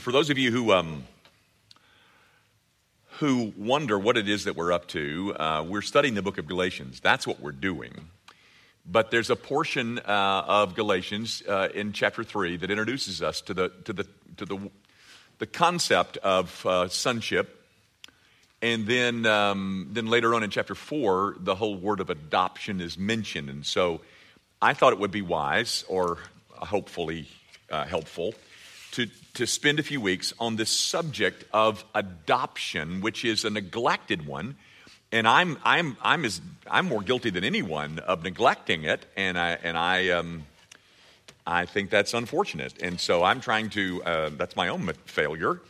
For those of you who wonder what it is that we're up to, we're studying the book of Galatians. That's what we're doing. But there's a portion of Galatians in chapter 3 that introduces us to the concept of sonship, and then later on in chapter 4, the whole word of adoption is mentioned. And so, I thought it would be wise, or hopefully helpful, to spend a few weeks on this subject of adoption, which is a neglected one. And I'm more guilty than anyone of neglecting it, and I think that's unfortunate. And so I'm trying to that's my own failure.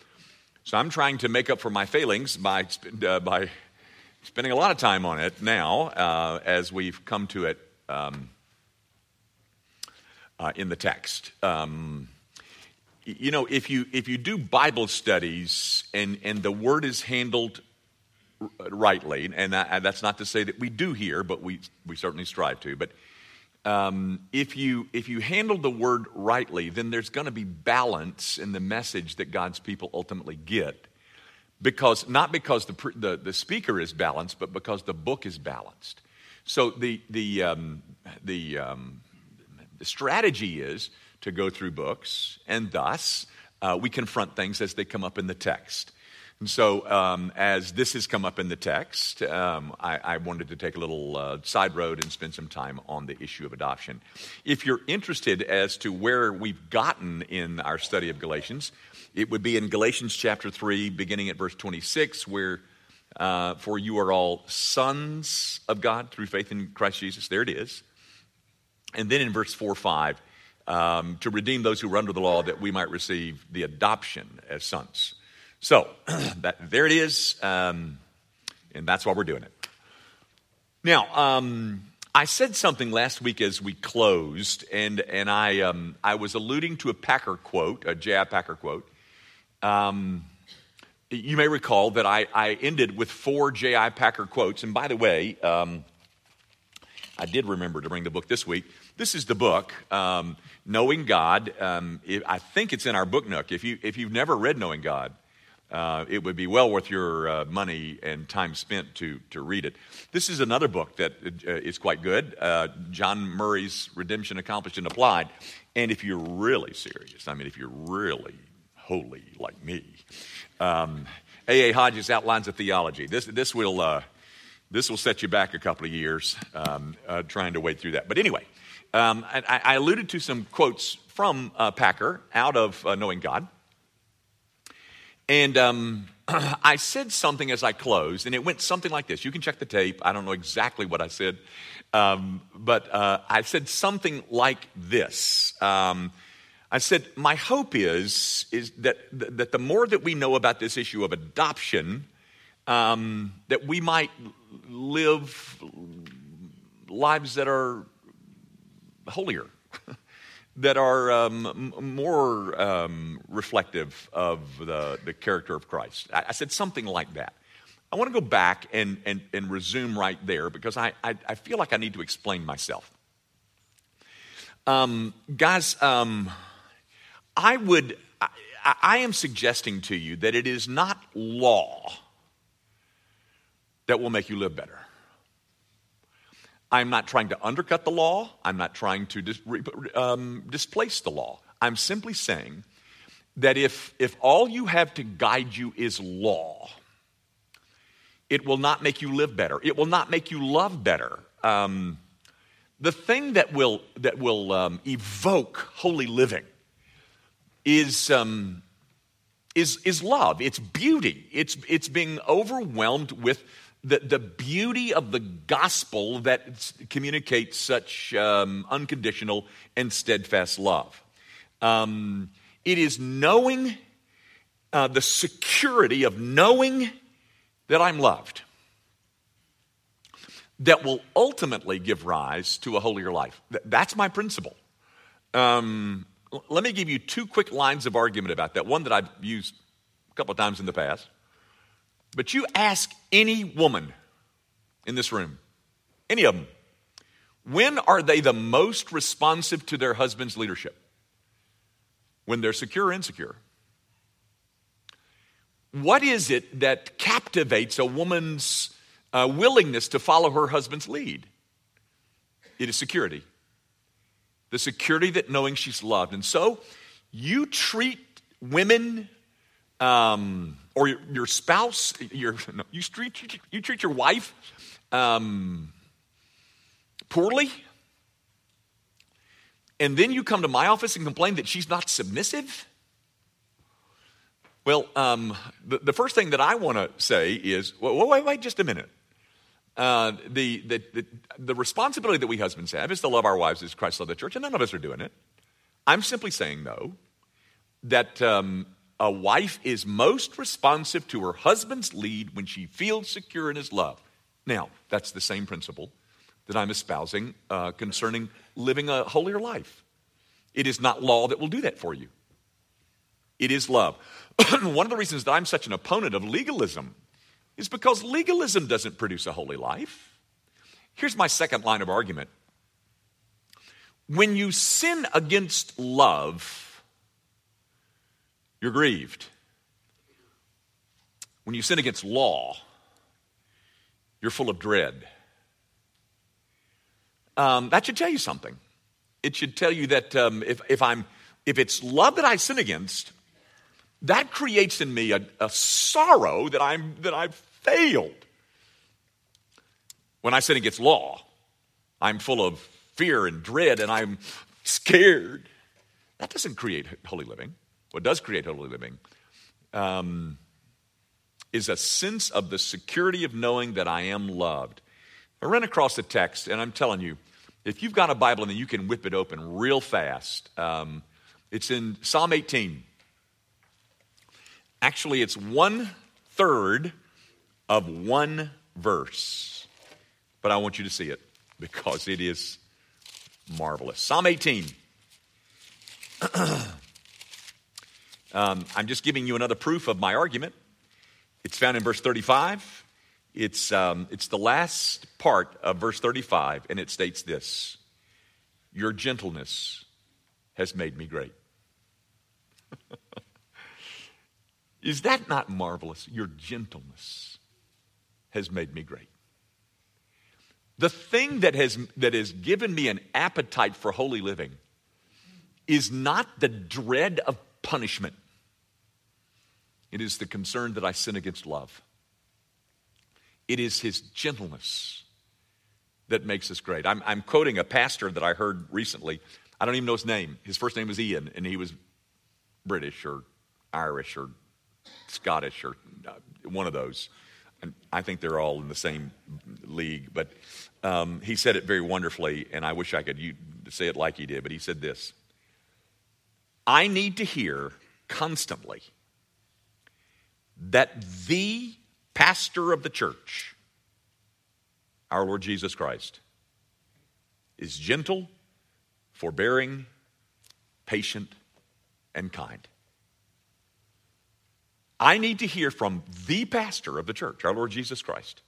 So I'm trying to make up for my failings by spending a lot of time on it now as we've come to it in the text. You know, if you do Bible studies and the word is handled rightly, and that's not to say that we do here, but we certainly strive to. But if you handle the word rightly, then there's going to be balance in the message that God's people ultimately get, because not because the speaker is balanced, but because the book is balanced. So the strategy is to go through books, and thus we confront things as they come up in the text. And so, as this has come up in the text, I wanted to take a little side road and spend some time on the issue of adoption. If you're interested as to where we've gotten in our study of Galatians, it would be in Galatians chapter 3, beginning at verse 26, where, for you are all sons of God through faith in Christ Jesus. There it is. And then in verse 4-5, to redeem those who were under the law, that we might receive the adoption as sons. So, there it is, and that's why we're doing it. Now, I said something last week as we closed, and I was alluding to a Packer quote, a J.I. Packer quote. You may recall that I ended with 4 J.I. Packer quotes, and by the way, I did remember to bring the book this week. This is the book, Knowing God. I think it's in our book nook. If you've never read Knowing God, it would be well worth your money and time spent to read it. This is another book that is quite good, John Murray's Redemption Accomplished and Applied. And if you're really serious, I mean, if you're really holy like me, A.A. Hodge's Outlines of Theology. This will set you back a couple of years trying to wade through that. But anyway, I alluded to some quotes from Packer out of Knowing God. And I said something as I closed, and it went something like this. You can check the tape. I don't know exactly what I said, but I said something like this. I said, my hope is that the more that we know about this issue of adoption, that we might live lives that are holier, that are more reflective of the character of Christ. I said something like that. I want to go back and resume right there, because I feel like I need to explain myself. Guys, I am suggesting to you that it is not law that will make you live better. I'm not trying to undercut the law. I'm not trying to displace the law. I'm simply saying that if all you have to guide you is law, it will not make you live better. It will not make you love better. The thing that will evoke holy living is love. It's beauty. It's being overwhelmed with the beauty of the gospel that communicates such unconditional and steadfast love. It is knowing, the security of knowing that I'm loved, that will ultimately give rise to a holier life. That's my principle. Let me give you 2 quick lines of argument about that, one that I've used a couple of times in the past. But you ask any woman in this room, any of them, when are they the most responsive to their husband's leadership? When they're secure or insecure. What is it that captivates a woman's willingness to follow her husband's lead? It is security. The security that knowing she's loved. And so you treat women or your spouse, you treat your wife poorly, and then you come to my office and complain that she's not submissive? Well, the first thing that I want to say is, wait just a minute. The responsibility that we husbands have is to love our wives as Christ loved the church, and none of us are doing it. I'm simply saying, though, that a wife is most responsive to her husband's lead when she feels secure in his love. Now, that's the same principle that I'm espousing concerning living a holier life. It is not law that will do that for you. It is love. One of the reasons that I'm such an opponent of legalism is because legalism doesn't produce a holy life. Here's my second line of argument. When you sin against love, you're grieved. When you sin against law, you're full of dread. That should tell you something. It should tell you that if it's love that I sin against, that creates in me a sorrow that I've failed. When I sin against law, I'm full of fear and dread, and I'm scared. That doesn't create holy living. What does create holy living is a sense of the security of knowing that I am loved. I ran across a text, and I'm telling you, if you've got a Bible and you can whip it open real fast, it's in Psalm 18. Actually, it's 1/3 of one verse, but I want you to see it because it is marvelous. Psalm 18. I'm just giving you another proof of my argument. It's found in verse 35. It's the last part of verse 35, and it states this: "Your gentleness has made me great." Is that not marvelous? Your gentleness has made me great. The thing that has given me an appetite for holy living is not the dread of punishment. It is the concern that I sin against love. It is his gentleness that makes us great. I'm quoting a pastor that I heard recently. I don't even know his name. His first name was Ian, and he was British or Irish or Scottish or one of those. And I think they're all in the same league. But he said it very wonderfully, and I wish I could say it like he did. But he said this: I need to hear constantly that the pastor of the church, our Lord Jesus Christ, is gentle, forbearing, patient, and kind. I need to hear from the pastor of the church, our Lord Jesus Christ,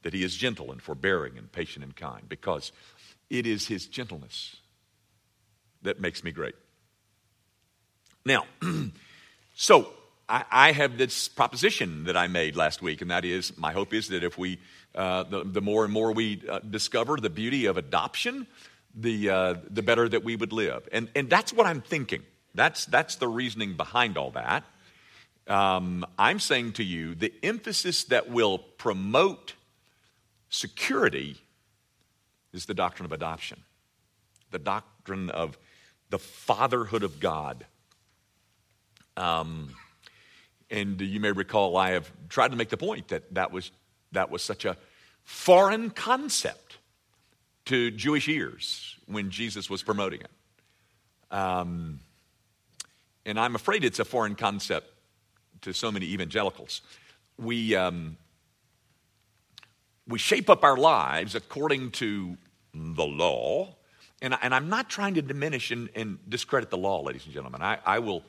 that he is gentle and forbearing and patient and kind, because it is his gentleness that makes me great. Now, so I have this proposition that I made last week, and that is, my hope is that if we, the more and more we discover the beauty of adoption, the better that we would live. And that's what I'm thinking. That's the reasoning behind all that. I'm saying to you, the emphasis that will promote security is the doctrine of adoption, the doctrine of the fatherhood of God. And you may recall I have tried to make the point that was such a foreign concept to Jewish ears when Jesus was promoting it. And I'm afraid it's a foreign concept to so many evangelicals. We shape up our lives according to the law, and I'm not trying to diminish and discredit the law, ladies and gentlemen. I will.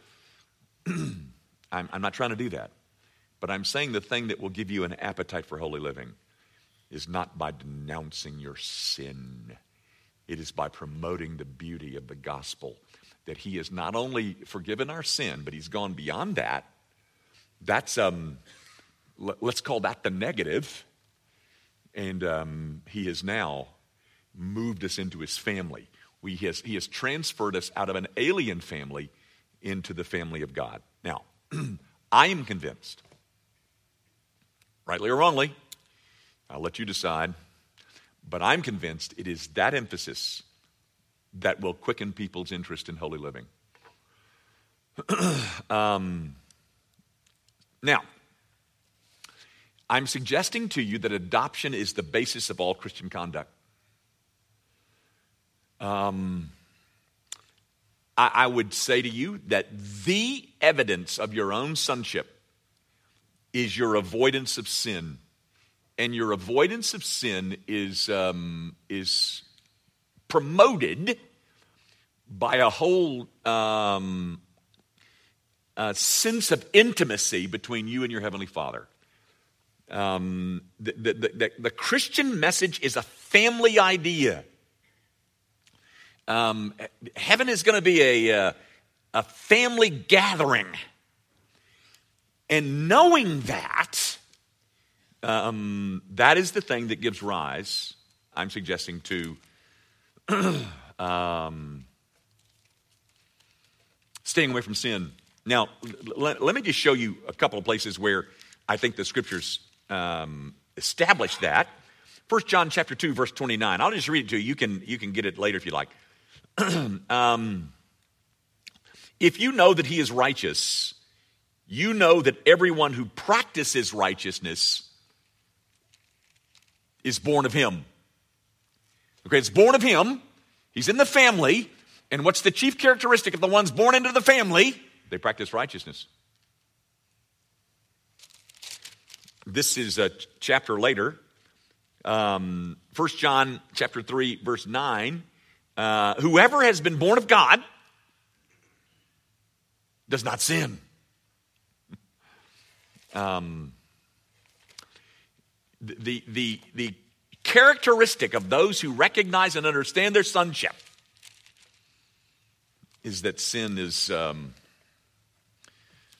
I'm not trying to do that, but I'm saying the thing that will give you an appetite for holy living is not by denouncing your sin. It is by promoting the beauty of the gospel, that he has not only forgiven our sin, but he's gone beyond that That's, let's call that the negative. And he has now moved us into his family. He has transferred us out of an alien family into the family of God. Now, I am convinced, rightly or wrongly, I'll let you decide, but I'm convinced it is that emphasis that will quicken people's interest in holy living. Now, I'm suggesting to you that adoption is the basis of all Christian conduct. I would say to you that the evidence of your own sonship is your avoidance of sin. And your avoidance of sin is promoted by a whole sense of intimacy between you and your Heavenly Father. The Christian message is a family idea. Heaven is going to be a family gathering. And knowing that, that is the thing that gives rise, I'm suggesting, to staying away from sin. Now, let me just show you a couple of places where I think the Scriptures establish that. 1 John chapter 2, verse 29. I'll just read it to you. You can get it later if you like. If you know that he is righteous, you know that everyone who practices righteousness is born of him. Okay, it's born of him. He's in the family. And what's the chief characteristic of the ones born into the family? They practice righteousness. This is a chapter later. 1 John chapter 3, verse 9. Whoever has been born of God does not sin. The characteristic of those who recognize and understand their sonship is that sin is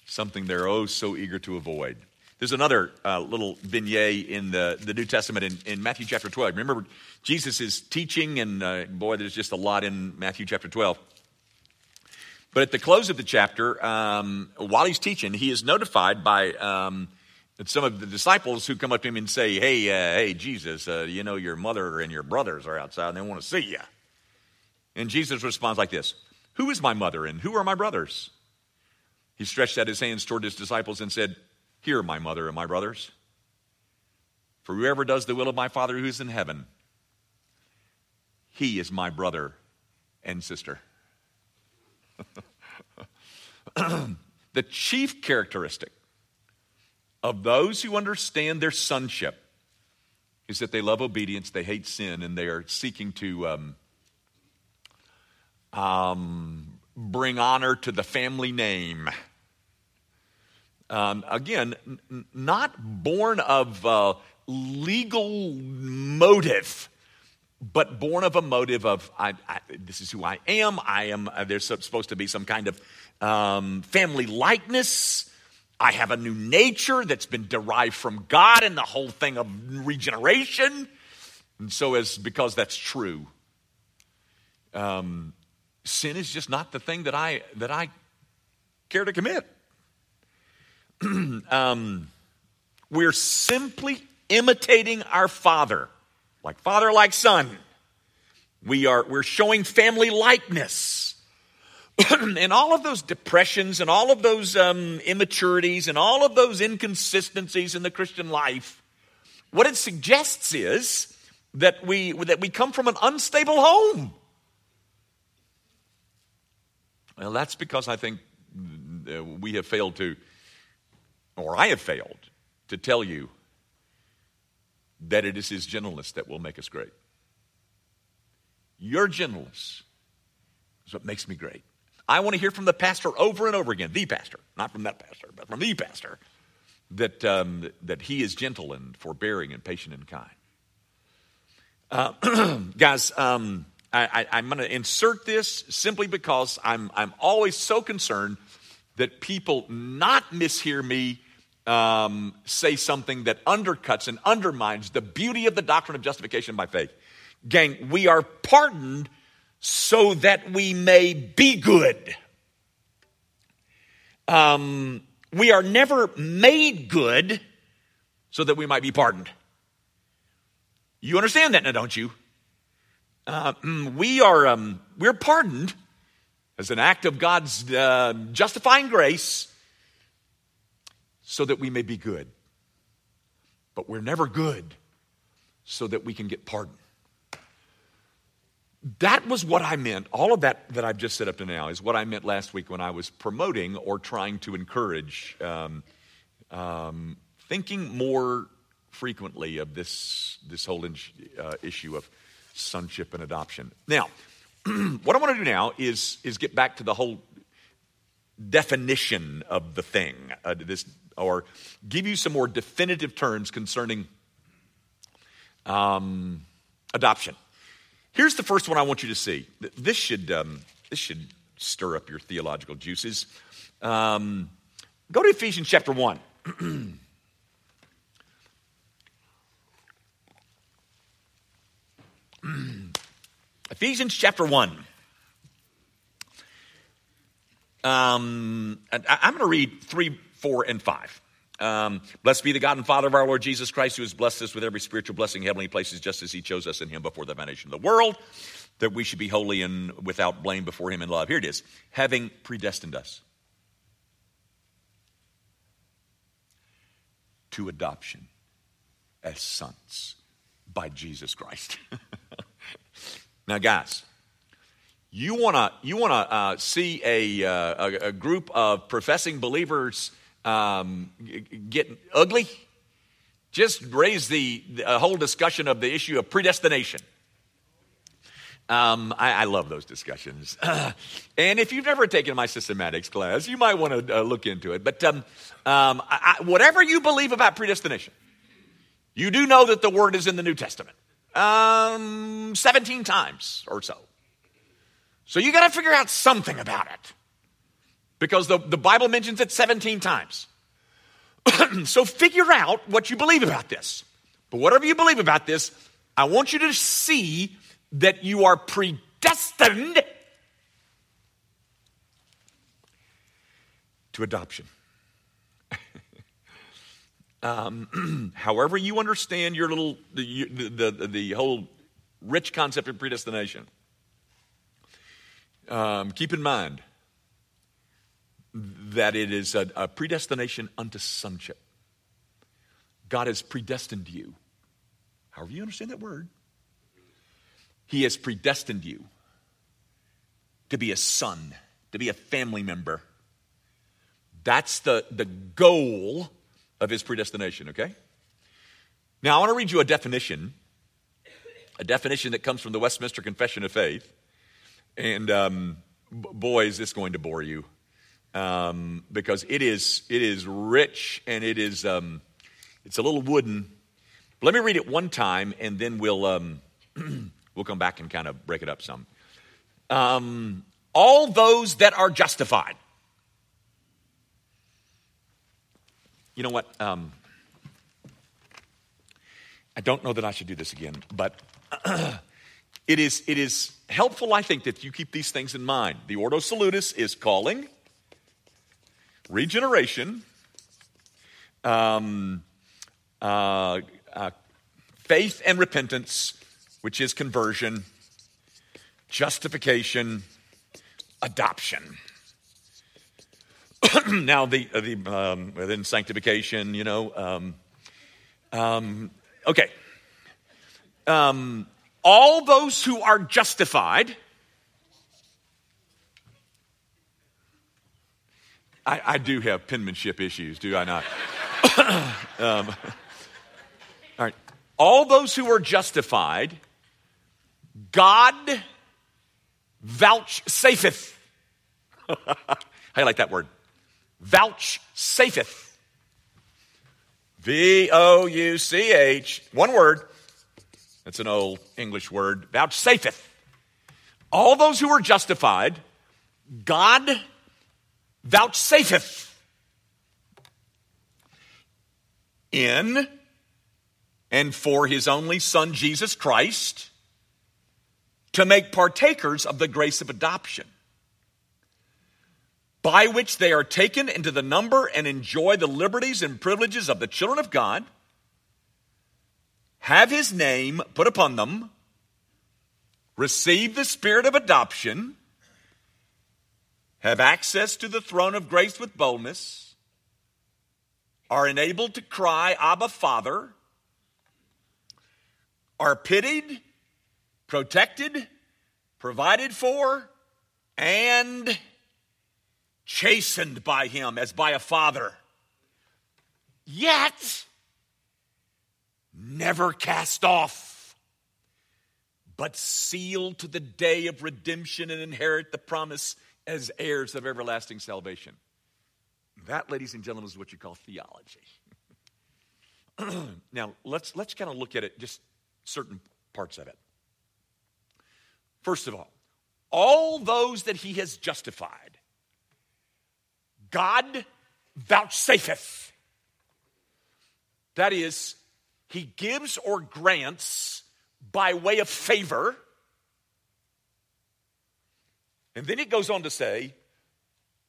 something they're so eager to avoid. There's another little vignette in the New Testament in Matthew chapter 12. Remember, Jesus is teaching, and boy, there's just a lot in Matthew chapter 12. But at the close of the chapter, while he's teaching, he is notified by some of the disciples who come up to him and say, hey, Jesus, you know, your mother and your brothers are outside, and they want to see you. And Jesus responds like this, who is my mother and who are my brothers? He stretched out his hands toward his disciples and said, here, my mother and my brothers, for whoever does the will of my Father who is in heaven, he is my brother and sister. The chief characteristic of those who understand their sonship is that they love obedience, they hate sin, and they are seeking to bring honor to the family name. Again, not born of legal motive, but born of a motive of this is who I am. There's supposed to be some kind of family likeness. I have a new nature that's been derived from God and the whole thing of regeneration. And so because that's true, sin is just not the thing that I care to commit. We're simply imitating our Father, like Son. We're showing family likeness, and all of those depressions, and all of those immaturities, and all of those inconsistencies in the Christian life. What it suggests is that we come from an unstable home. Well, that's because I think we have failed to. Or I have failed to tell you that it is his gentleness that will make us great. Your gentleness is what makes me great. I want to hear from the pastor over and over again, the pastor, not from that pastor, but from the pastor, that he is gentle and forbearing and patient and kind. Guys, I'm going to insert this simply because I'm always so concerned that people not mishear me say something that undercuts and undermines the beauty of the doctrine of justification by faith. Gang, we are pardoned so that we may be good. We are never made good so that we might be pardoned. You understand that now, don't you? We're pardoned as an act of God's justifying grace so that we may be good. But we're never good so that we can get pardoned. That was what I meant. All of that I've just said up to now is what I meant last week when I was promoting or trying to encourage thinking more frequently of this whole issue of sonship and adoption. Now, what I want to do now is get back to the whole definition of the thing, or give you some more definitive terms concerning adoption. Here's the first one I want you to see. This should stir up your theological juices. Go to Ephesians chapter 1. Ephesians chapter 1. I'm going to read 3, 4, and 5. Blessed be the God and Father of our Lord Jesus Christ, who has blessed us with every spiritual blessing in heavenly places, just as he chose us in him before the foundation of the world, that we should be holy and without blame before him in love. Here it is. Having predestined us to adoption as sons by Jesus Christ. Now, guys, you wanna see a group of professing believers getting ugly? Just raise the whole discussion of the issue of predestination. I love those discussions. And if you've never taken my systematics class, you might want to look into it. But whatever you believe about predestination, you do know that the word is in the New Testament 17 times or so. So you got to figure out something about it, because the Bible mentions it 17 times. So figure out what you believe about this. But whatever you believe about this, I want you to see that you are predestined to adoption. However you understand your little the whole rich concept of predestination, keep in mind that it is a predestination unto sonship. God has predestined you. However you understand that word, he has predestined you to be a son, to be a family member. That's the goal of his predestination, okay? Now, I want to read you a definition that comes from the Westminster Confession of Faith. And boy, is this going to bore you, because it is rich and it's a little wooden. But let me read it one time, and then we'll come back and kind of break it up some. All those that are justified. You know what? I don't know that I should do this again, but it is helpful, I think, that you keep these things in mind. The Ordo Salutis is calling, regeneration, faith and repentance, which is conversion, justification, adoption. Now, the within sanctification, you know. Okay. All those who are justified. I do have penmanship issues, do I not? All right. All those who are justified, God vouchsafeth. I like that word. Vouchsafeth. V-O-U-C-H. One word. That's an old English word. Vouchsafeth. All those who are justified, God vouchsafeth in and for his only Son, Jesus Christ, to make partakers of the grace of adoption, by which they are taken into the number and enjoy the liberties and privileges of the children of God, have his name put upon them, receive the spirit of adoption, have access to the throne of grace with boldness, are enabled to cry, Abba, Father, are pitied, protected, provided for, and chastened by him as by a father, yet never cast off, but sealed to the day of redemption and inherit the promise as heirs of everlasting salvation. That, ladies and gentlemen, is what you call theology. Now, let's kind of look at it, just certain parts of it. First of all those that he has justified, God vouchsafeth. That is, he gives or grants by way of favor. And then it goes on to say,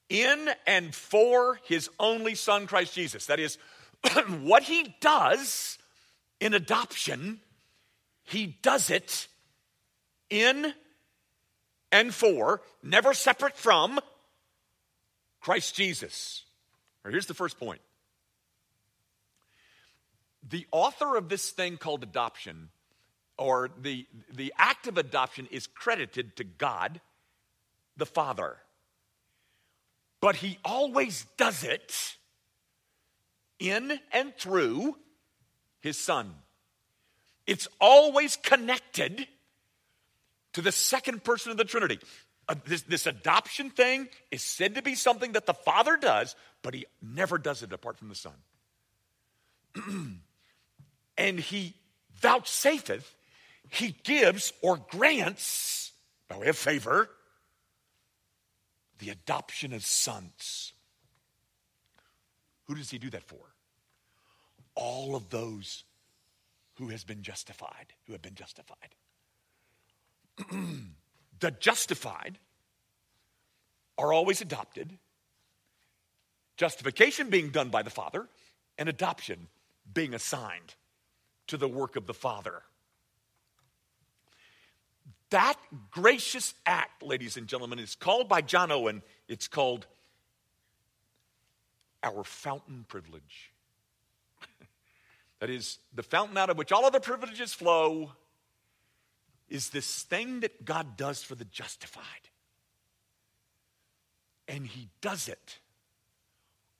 in and for his only Son, Christ Jesus. That is, what he does in adoption, he does it in and for, never separate from, Christ Jesus. All right, here's the first point. The author of this thing called adoption, or the act of adoption, is credited to God the Father. But he always does it in and through his Son. It's always connected to the second person of the Trinity. This adoption thing is said to be something that the Father does, but he never does it apart from the Son. And he vouchsafeth, he gives or grants, by way of favor, the adoption of sons. Who does he do that for? All of those who has been justified, who have been justified. The justified are always adopted. Justification being done by the Father, and adoption being assigned to the work of the Father. That gracious act, ladies and gentlemen, is called by John Owen, it's called our fountain privilege. That is, the fountain out of which all other privileges flow is this thing that God does for the justified. And he does it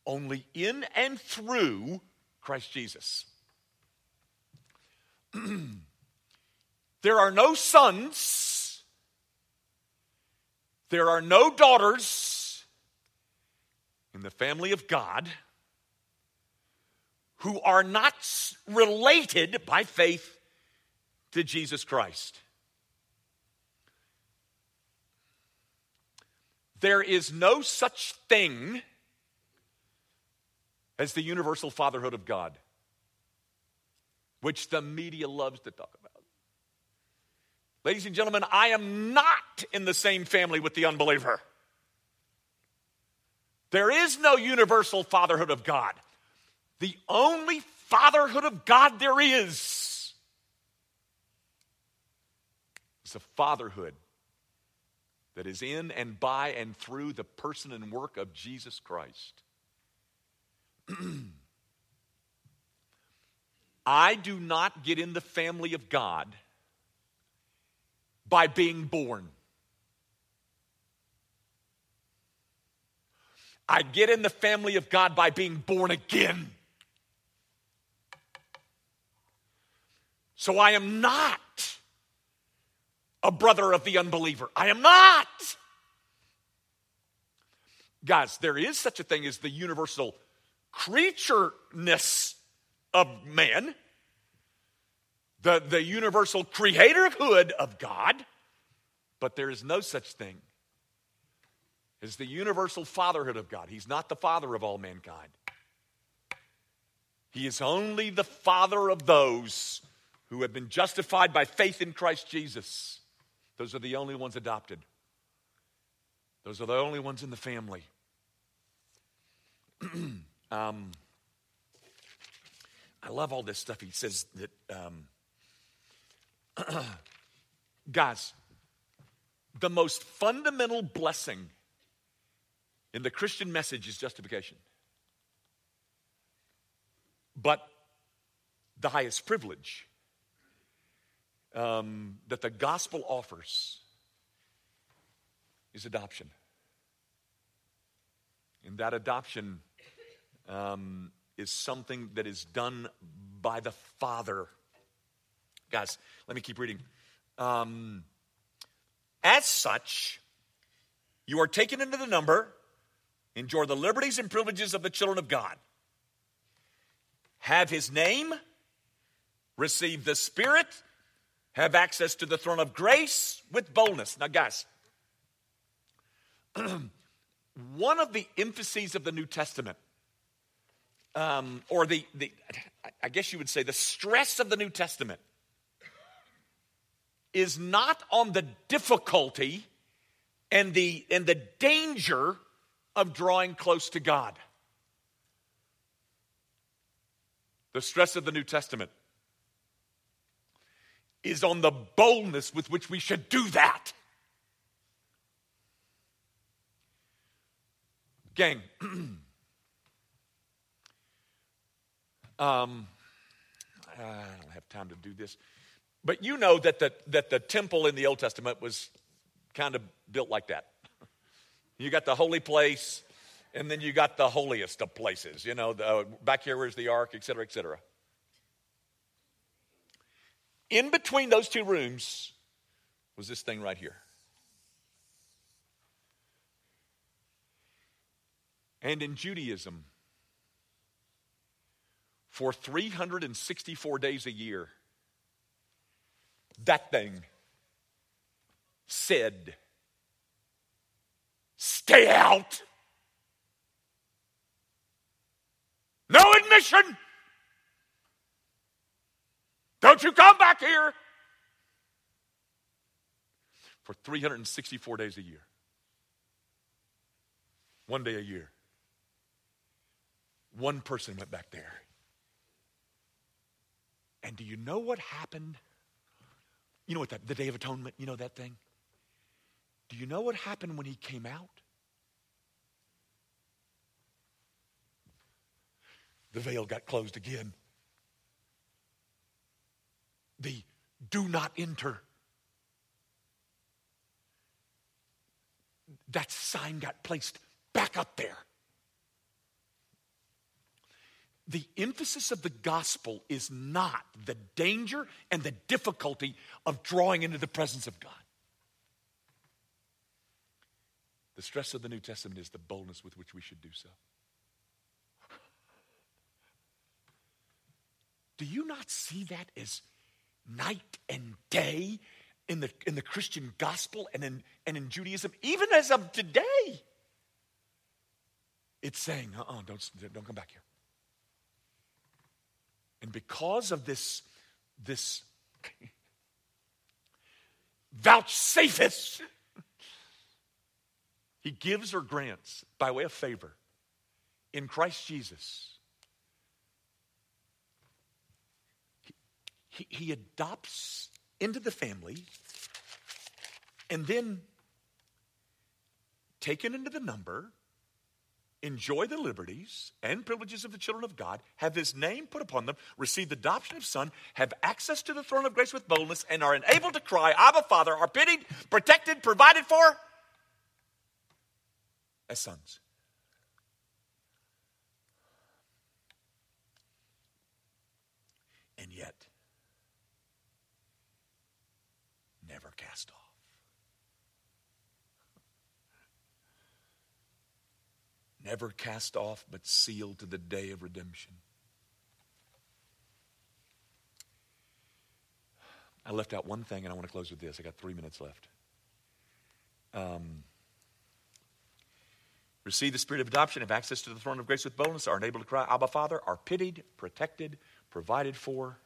only in and through Christ Jesus. There are no sons. There are no daughters in the family of God who are not related by faith to Jesus Christ. There is no such thing as the universal fatherhood of God, which the media loves to talk about. Ladies and gentlemen, I am not in the same family with the unbeliever. There is no universal fatherhood of God. The only fatherhood of God there is a fatherhood that is in and by and through the person and work of Jesus Christ. I do not get in the family of God by being born. I get in the family of God by being born again. So I am not a brother of the unbeliever. I am not. Guys, there is such a thing as the universal creatureness of man, the universal creatorhood of God, but there is no such thing as the universal fatherhood of God. He's not the father of all mankind. He is only the Father of those who have been justified by faith in Christ Jesus. Those are the only ones adopted. Those are the only ones in the family. I love all this stuff. He says that, guys, the most fundamental blessing in the Christian message is justification. But the highest privilege that the gospel offers is adoption. And that adoption is something that is done by the Father. Guys, let me keep reading. As such, you are taken into the number, enjoy the liberties and privileges of the children of God. Have his name, receive the Spirit, have access to the throne of grace with boldness. Now, guys, one of the emphases of the New Testament, or I guess you would say the stress of the New Testament, is not on the difficulty and the danger of drawing close to God. The stress of the New Testament is on the boldness with which we should do that. Gang, I don't have time to do this. But you know that the temple in the Old Testament was kind of built like that. You got the holy place, and then you got the holiest of places. You know, back here where's the ark, et cetera, et cetera. In between those two rooms was this thing right here. And in Judaism, for 364 days a year, that thing said, stay out. No admission. Don't you come back here. For 364 days a year. One day a year. One person went back there. And do you know what happened? You know what the Day of Atonement, you know that thing? Do you know what happened when he came out? The veil got closed again. The do not enter. That sign got placed back up there. The emphasis of the gospel is not the danger and the difficulty of drawing into the presence of God. The stress of the New Testament is the boldness with which we should do so. Do you not see that as night and day in the Christian gospel and in Judaism, even as of today? It's saying, don't come back here. And because of this vouchsafest, he gives or grants by way of favor in Christ Jesus. He adopts into the family, and then taken into the number, enjoy the liberties and privileges of the children of God, have his name put upon them, receive the adoption of son, have access to the throne of grace with boldness, and are enabled to cry, Abba, Father, are pitied, protected, provided for as sons. And yet, never cast off. Never cast off, but sealed to the day of redemption. I left out one thing, and I want to close with this. I got 3 minutes left. receive the spirit of adoption, have access to the throne of grace with boldness, are enabled to cry, Abba, Father, are pitied, protected, provided for,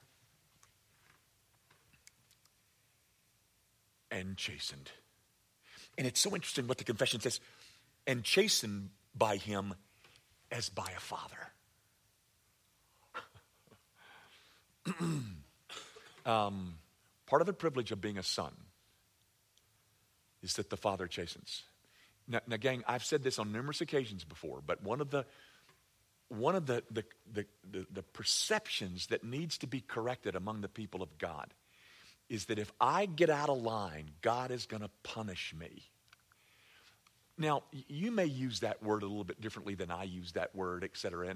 and chastened. And it's so interesting what the confession says, and chastened by him as by a father. Part of the privilege of being a son is that the father chastens. Now, gang, I've said this on numerous occasions before, but one of the perceptions that needs to be corrected among the people of God is that if I get out of line, God is going to punish me. Now, you may use that word a little bit differently than I use that word, et cetera,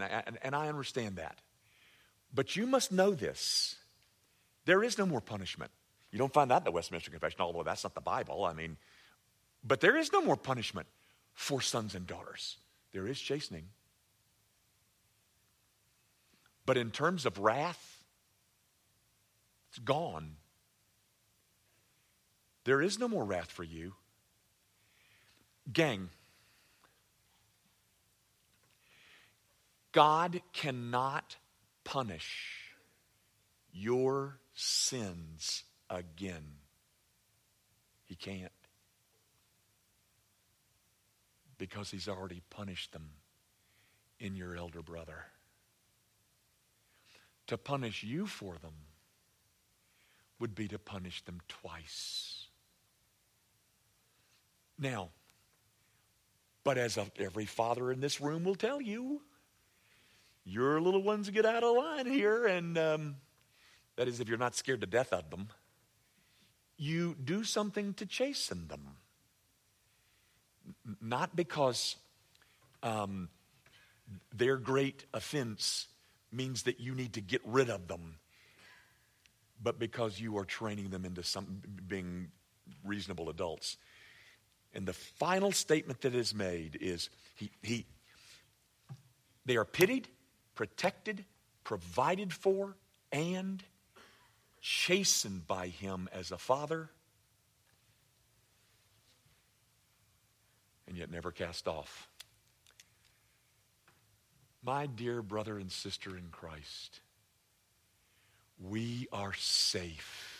and I understand that. But you must know this. There is no more punishment. You don't find that in the Westminster Confession, although that's not the Bible. But there is no more punishment for sons and daughters. There is chastening. But in terms of wrath, it's gone. There is no more wrath for you. Gang, God cannot punish your sins again. He can't. Because he's already punished them in your elder brother. To punish you for them would be to punish them twice. Now, but as every father in this room will tell you, your little ones get out of line here, and that is if you're not scared to death of them, you do something to chasten them. Not because their great offense means that you need to get rid of them, but because you are training them into being reasonable adults. And the final statement that is made is they are pitied, protected, provided for, and chastened by him as a father, and yet never cast off. My dear brother and sister in Christ, we are safe.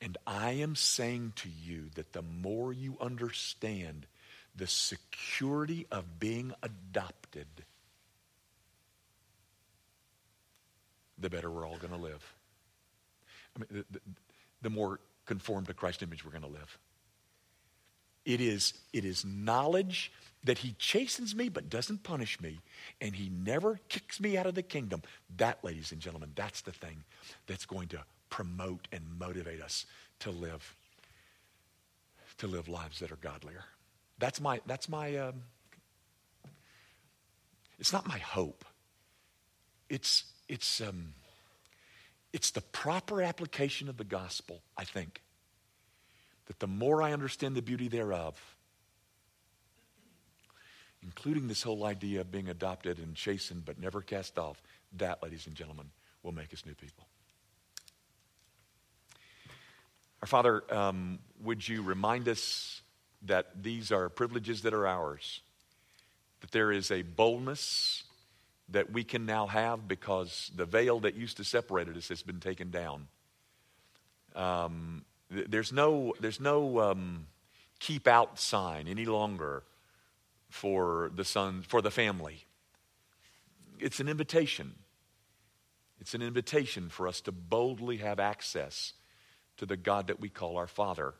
And I am saying to you that the more you understand the security of being adopted, the better we're all going to live. The more conformed to Christ's image we're going to live. It is knowledge that he chastens me but doesn't punish me, and he never kicks me out of the kingdom. That, ladies and gentlemen, that's the thing that's going to promote and motivate us to live lives that are godlier. That's my it's not my hope. It's the proper application of the gospel, I think. That the more I understand the beauty thereof, including this whole idea of being adopted and chastened but never cast off, that, ladies and gentlemen, will make us new people. Our Father, would you remind us that these are privileges that are ours, that there is a boldness that we can now have because the veil that used to separate us has been taken down. There's no keep out sign any longer for the son, for the family. It's an invitation. It's an invitation for us to boldly have access to the God that we call our Father.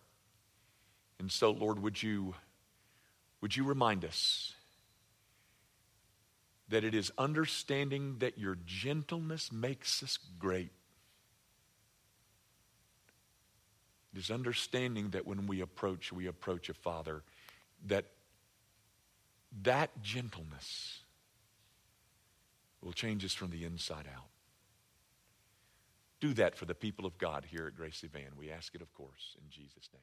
And so, Lord, would you remind us that it is understanding that your gentleness makes us great. It is understanding that when we approach a father, that gentleness will change us from the inside out. Do that for the people of God here at Grace Van. We ask it, of course, in Jesus' name.